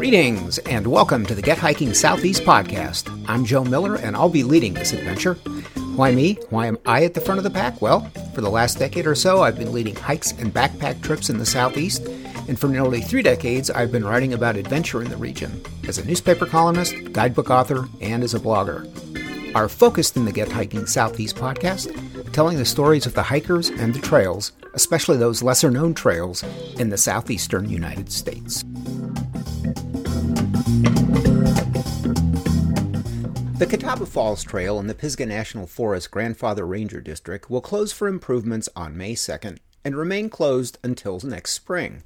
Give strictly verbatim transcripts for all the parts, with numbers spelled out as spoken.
Greetings and welcome to the Get Hiking Southeast podcast. I'm Joe Miller and I'll be leading this adventure. Why me? Why am I at the front of the pack? Well, for the last decade or so, I've been leading hikes and backpack trips in the Southeast, and for nearly three decades, I've been writing about adventure in the region as a newspaper columnist, guidebook author, and as a blogger. Our focus in the Get Hiking Southeast podcast, telling the stories of the hikers and the trails, especially those lesser-known trails in the southeastern United States. The Catawba Falls Trail in the Pisgah National Forest Grandfather Ranger District will close for improvements on May second and remain closed until next spring.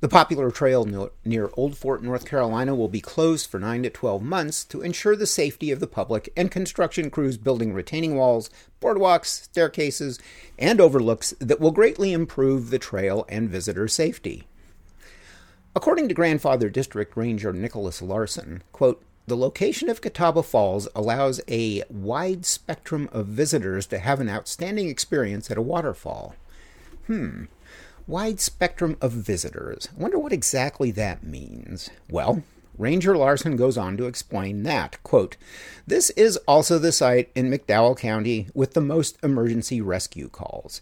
The popular trail near Old Fort, North Carolina will be closed for nine to twelve months to ensure the safety of the public and construction crews building retaining walls, boardwalks, staircases, and overlooks that will greatly improve the trail and visitor safety. According to Grandfather District Ranger Nicholas Larson, quote, "The location of Catawba Falls allows a wide spectrum of visitors to have an outstanding experience at a waterfall." Hmm. Wide spectrum of visitors. I wonder what exactly that means. Well, Ranger Larson goes on to explain that, quote, "This is also the site in McDowell County with the most emergency rescue calls."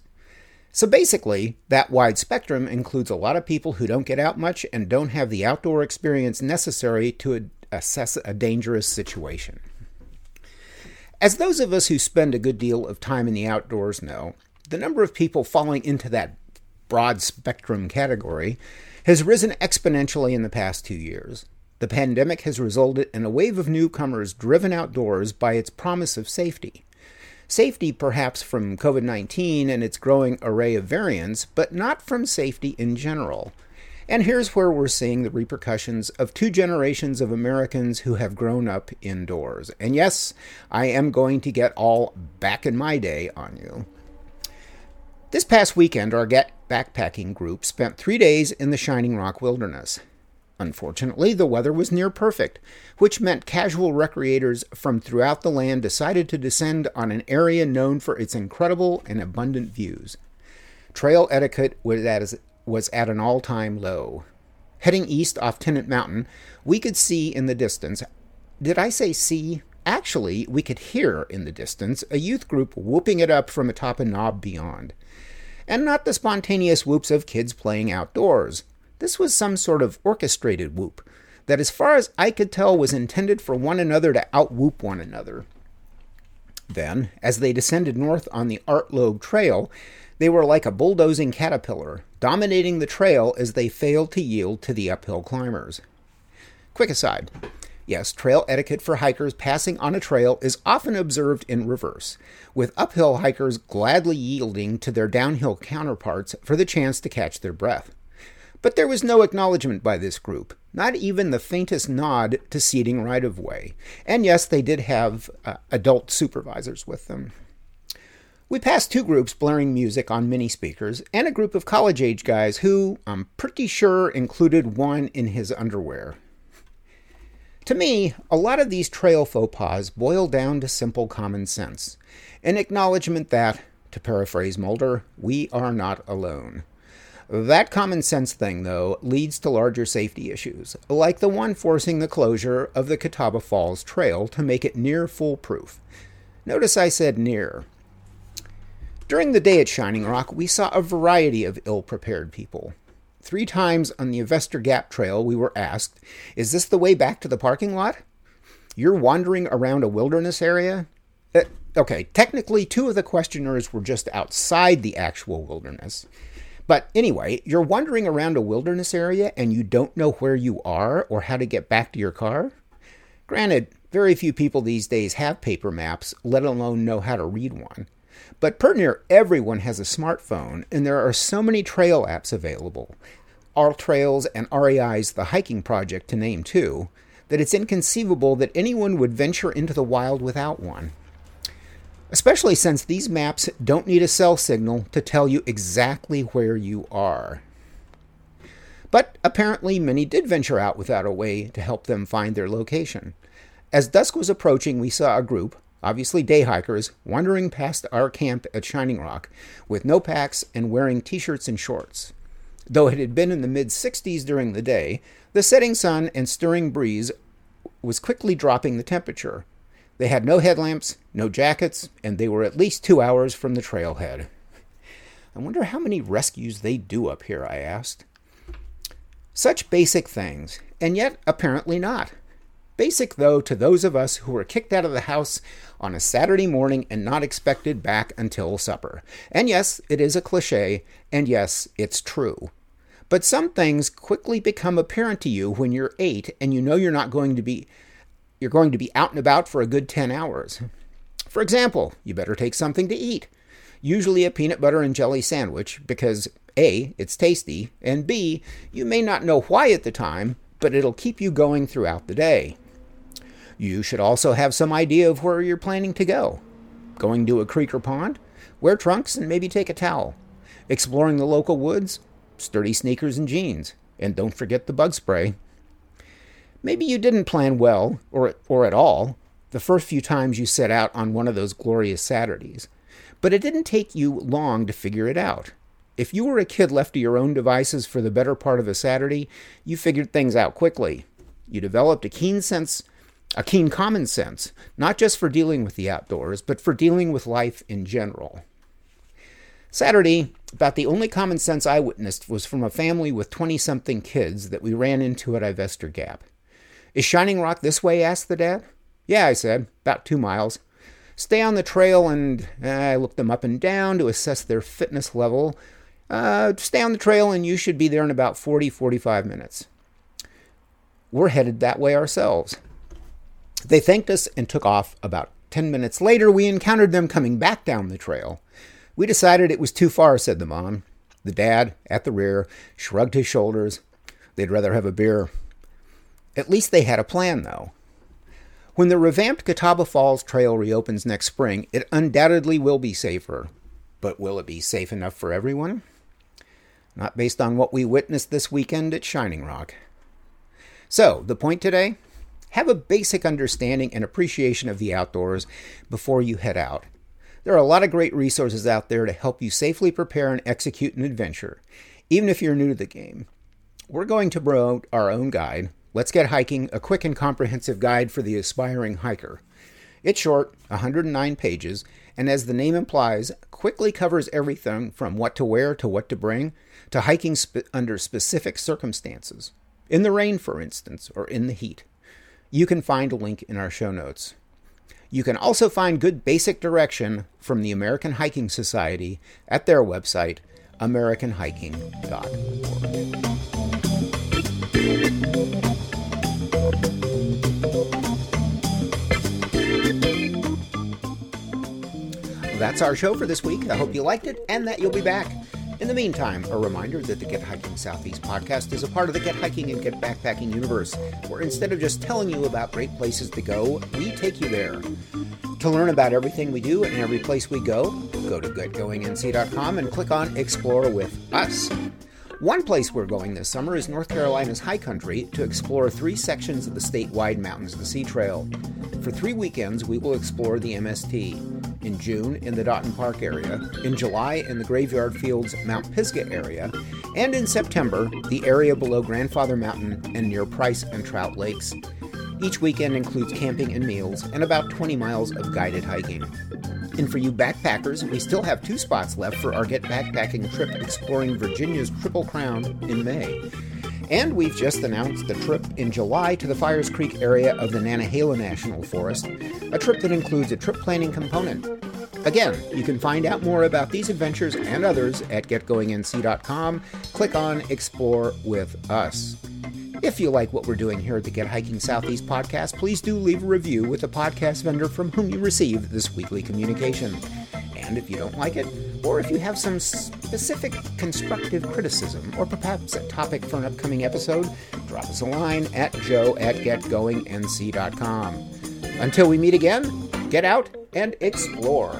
So basically, that wide spectrum includes a lot of people who don't get out much and don't have the outdoor experience necessary to ad- assess a dangerous situation. As those of us who spend a good deal of time in the outdoors know, the number of people falling into that broad spectrum category has risen exponentially in the past two years. The pandemic has resulted in a wave of newcomers driven outdoors by its promise of safety. Safety perhaps from covid nineteen and its growing array of variants, but not from safety in general. And here's where we're seeing the repercussions of two generations of Americans who have grown up indoors. And yes, I am going to get all back in my day on you. This past weekend, our Get Backpacking group spent three days in the Shining Rock Wilderness. Unfortunately, the weather was near perfect, which meant casual recreators from throughout the land decided to descend on an area known for its incredible and abundant views. Trail etiquette was at its was at an all-time low. Heading east off Tennant Mountain, we could see in the distance, did I say see? Actually, we could hear in the distance a youth group whooping it up from atop a knob beyond. And not the spontaneous whoops of kids playing outdoors. This was some sort of orchestrated whoop that, as far as I could tell, was intended for one another to out-whoop one another. Then, as they descended north on the Art Loeb Trail, they were like a bulldozing caterpillar, dominating the trail as they failed to yield to the uphill climbers. Quick aside. Yes, trail etiquette for hikers passing on a trail is often observed in reverse, with uphill hikers gladly yielding to their downhill counterparts for the chance to catch their breath. But there was no acknowledgement by this group, not even the faintest nod to ceding right-of-way. And yes, they did have uh, adult supervisors with them. We passed two groups blaring music on mini speakers and a group of college-age guys who, I'm pretty sure, included one in his underwear. To me, a lot of these trail faux pas boil down to simple common sense, an acknowledgement that, to paraphrase Mulder, we are not alone. That common sense thing, though, leads to larger safety issues, like the one forcing the closure of the Catawba Falls Trail to make it near foolproof. Notice I said near. During the day at Shining Rock, we saw a variety of ill-prepared people. Three times on the Ivestor Gap Trail, we were asked, "Is this the way back to the parking lot? You're wandering around a wilderness area?" Uh, okay, technically, two of the questioners were just outside the actual wilderness. But anyway, you're wandering around a wilderness area and you don't know where you are or how to get back to your car? Granted, very few people these days have paper maps, let alone know how to read one. But pretty near everyone has a smartphone, and there are so many trail apps available, AllTrails and R E I's The Hiking Project to name two, that it's inconceivable that anyone would venture into the wild without one. Especially since these maps don't need a cell signal to tell you exactly where you are. But apparently many did venture out without a way to help them find their location. As dusk was approaching, we saw a group, obviously day hikers, wandering past our camp at Shining Rock with no packs and wearing t-shirts and shorts. Though it had been in the mid sixties during the day, the setting sun and stirring breeze was quickly dropping the temperature. They had no headlamps, no jackets, and they were at least two hours from the trailhead. I wonder how many rescues they do up here, I asked. Such basic things, and yet apparently not. Basic, though, to those of us who were kicked out of the house on a Saturday morning and not expected back until supper. And yes, it is a cliche, and yes, it's true. But some things quickly become apparent to you when you're eight and you know you're not going to be you're going to be out and about for a good ten hours. For example, you better take something to eat, usually a peanut butter and jelly sandwich, because A, it's tasty, and B, you may not know why at the time, but it'll keep you going throughout the day. You should also have some idea of where you're planning to go. Going to a creek or pond? Wear trunks and maybe take a towel. Exploring the local woods? Sturdy sneakers and jeans. And don't forget the bug spray. Maybe you didn't plan well, or, or at all, the first few times you set out on one of those glorious Saturdays. But it didn't take you long to figure it out. If you were a kid left to your own devices for the better part of a Saturday, you figured things out quickly. You developed a keen sense A keen common sense, not just for dealing with the outdoors, but for dealing with life in general. Saturday, about the only common sense I witnessed was from a family with twenty-something kids that we ran into at Ivestor Gap. Is Shining Rock this way? Asked the dad. Yeah, I said, about two miles. Stay on the trail and uh, I looked them up and down to assess their fitness level. Uh, stay on the trail and you should be there in about forty, forty-five minutes. We're headed that way ourselves. They thanked us and took off. About ten minutes later, we encountered them coming back down the trail. We decided it was too far, said the mom. The dad, at the rear, shrugged his shoulders. They'd rather have a beer. At least they had a plan, though. When the revamped Catawba Falls Trail reopens next spring, it undoubtedly will be safer. But will it be safe enough for everyone? Not based on what we witnessed this weekend at Shining Rock. So, the point today? Have a basic understanding and appreciation of the outdoors before you head out. There are a lot of great resources out there to help you safely prepare and execute an adventure, even if you're new to the game. We're going to promote our own guide, Let's Get Hiking, a quick and comprehensive guide for the aspiring hiker. It's short, one hundred nine pages, and as the name implies, quickly covers everything from what to wear to what to bring to hiking sp- under specific circumstances, in the rain, for instance, or in the heat. You can find a link in our show notes. You can also find good basic direction from the American Hiking Society at their website, american hiking dot org. That's our show for this week. I hope you liked it and that you'll be back. In the meantime, a reminder that the Get Hiking Southeast podcast is a part of the Get Hiking and Get Backpacking universe, where instead of just telling you about great places to go, we take you there. To learn about everything we do and every place we go, go to get going n c dot com and click on Explore with Us. One place we're going this summer is North Carolina's high country to explore three sections of the statewide Mountains-to-Sea Trail. For three weekends, we will explore the M S T. In June, in the Doughton Park area, in July, in the Graveyard Fields Mount Pisgah area, and in September, the area below Grandfather Mountain and near Price and Trout Lakes. Each weekend includes camping and meals, and about twenty miles of guided hiking. And for you backpackers, we still have two spots left for our Get Backpacking trip exploring Virginia's Triple Crown in May. And we've just announced a trip in July to the Fires Creek area of the Nantahala National Forest, a trip that includes a trip planning component. Again, you can find out more about these adventures and others at get going n c dot com. Click on Explore with Us. If you like what we're doing here at the Get Hiking Southeast podcast, please do leave a review with the podcast vendor from whom you receive this weekly communication. And if you don't like it, or if you have some specific constructive criticism, or perhaps a topic for an upcoming episode, drop us a line at joe at get going n c dot com. Until we meet again, get out and explore.